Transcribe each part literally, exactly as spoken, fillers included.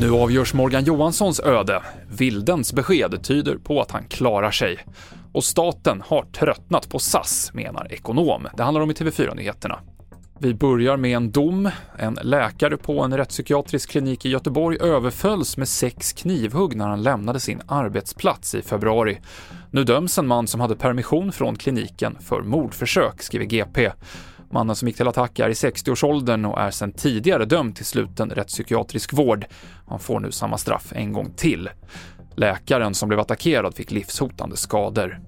Nu avgörs Morgan Johanssons öde. Vildens besked tyder på att han klarar sig. Och staten har tröttnat på S A S, menar ekonom. Det handlar om i T V fyra-nyheterna. Vi börjar med en dom. En läkare på en rättspsykiatrisk klinik i Göteborg överfölls med sex knivhugg när han lämnade sin arbetsplats i februari. Nu döms en man som hade permission från kliniken för mordförsök, skriver G P. Mannen som gick till attack är i sextioårsåldern och är sedan tidigare dömd till sluten rättspsykiatrisk vård. Han får nu samma straff en gång till. Läkaren som blev attackerad fick livshotande skador.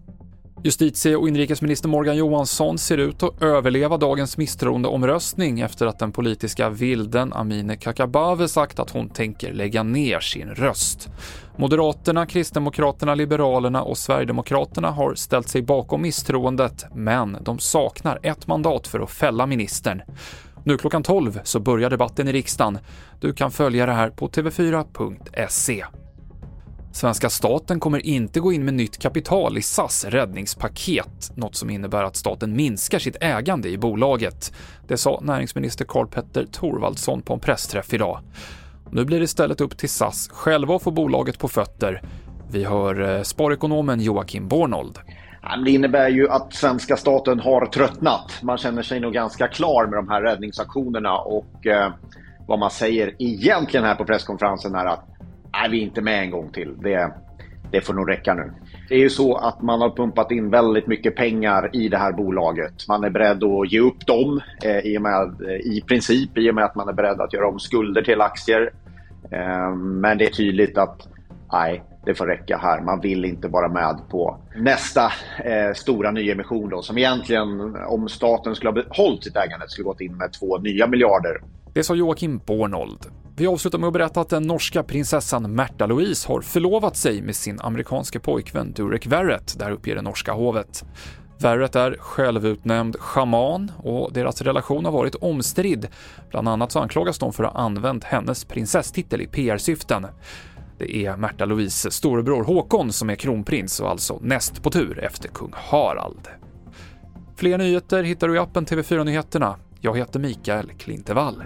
Justitie- och inrikesminister Morgan Johansson ser ut att överleva dagens misstroendeomröstning efter att den politiska vilden Amineh Kakabaveh sagt att hon tänker lägga ner sin röst. Moderaterna, Kristdemokraterna, Liberalerna och Sverigedemokraterna har ställt sig bakom misstroendet, men de saknar ett mandat för att fälla ministern. Nu klockan tolv så börjar debatten i riksdagen. Du kan följa det här på t v fyra punkt se. Svenska staten kommer inte gå in med nytt kapital i S A S räddningspaket, något som innebär att staten minskar sitt ägande i bolaget. Det sa näringsminister Carl Petter Thorvaldsson på en pressträff idag. Nu blir det istället upp till S A S själva att få bolaget på fötter. Vi hör sparekonomen Joakim Bornold. Det innebär ju att svenska staten har tröttnat. Man känner sig nog ganska klar med de här räddningsaktionerna, och eh, vad man säger egentligen här på presskonferensen är att nej, vi är inte med en gång till. Det, det får nog räcka nu. Det är ju så att man har pumpat in väldigt mycket pengar i det här bolaget. Man är beredd att ge upp dem eh, i, och med, eh, i princip i och med att man är beredd att göra om skulder till aktier. Eh, men det är tydligt att nej, det får räcka här. Man vill inte vara med på nästa eh, stora nyemission då, som egentligen, om staten skulle ha behållit sitt ägande, skulle gått in med två nya miljarder. Det sa Joakim Bornold. Vi avslutar med att berätta att den norska prinsessan Märta Louise har förlovat sig med sin amerikanska pojkvän Durek Verrett, där uppe i det norska hovet. Verrett är självutnämnd schaman och deras relation har varit omstridd. Bland annat så anklagas de för att ha använt hennes prinsesstitel i P R-syften. Det är Märta Louises storebror Håkon som är kronprins och alltså näst på tur efter kung Harald. Fler nyheter hittar du i appen T V fyra-nyheterna. Jag heter Mikael Klintevall.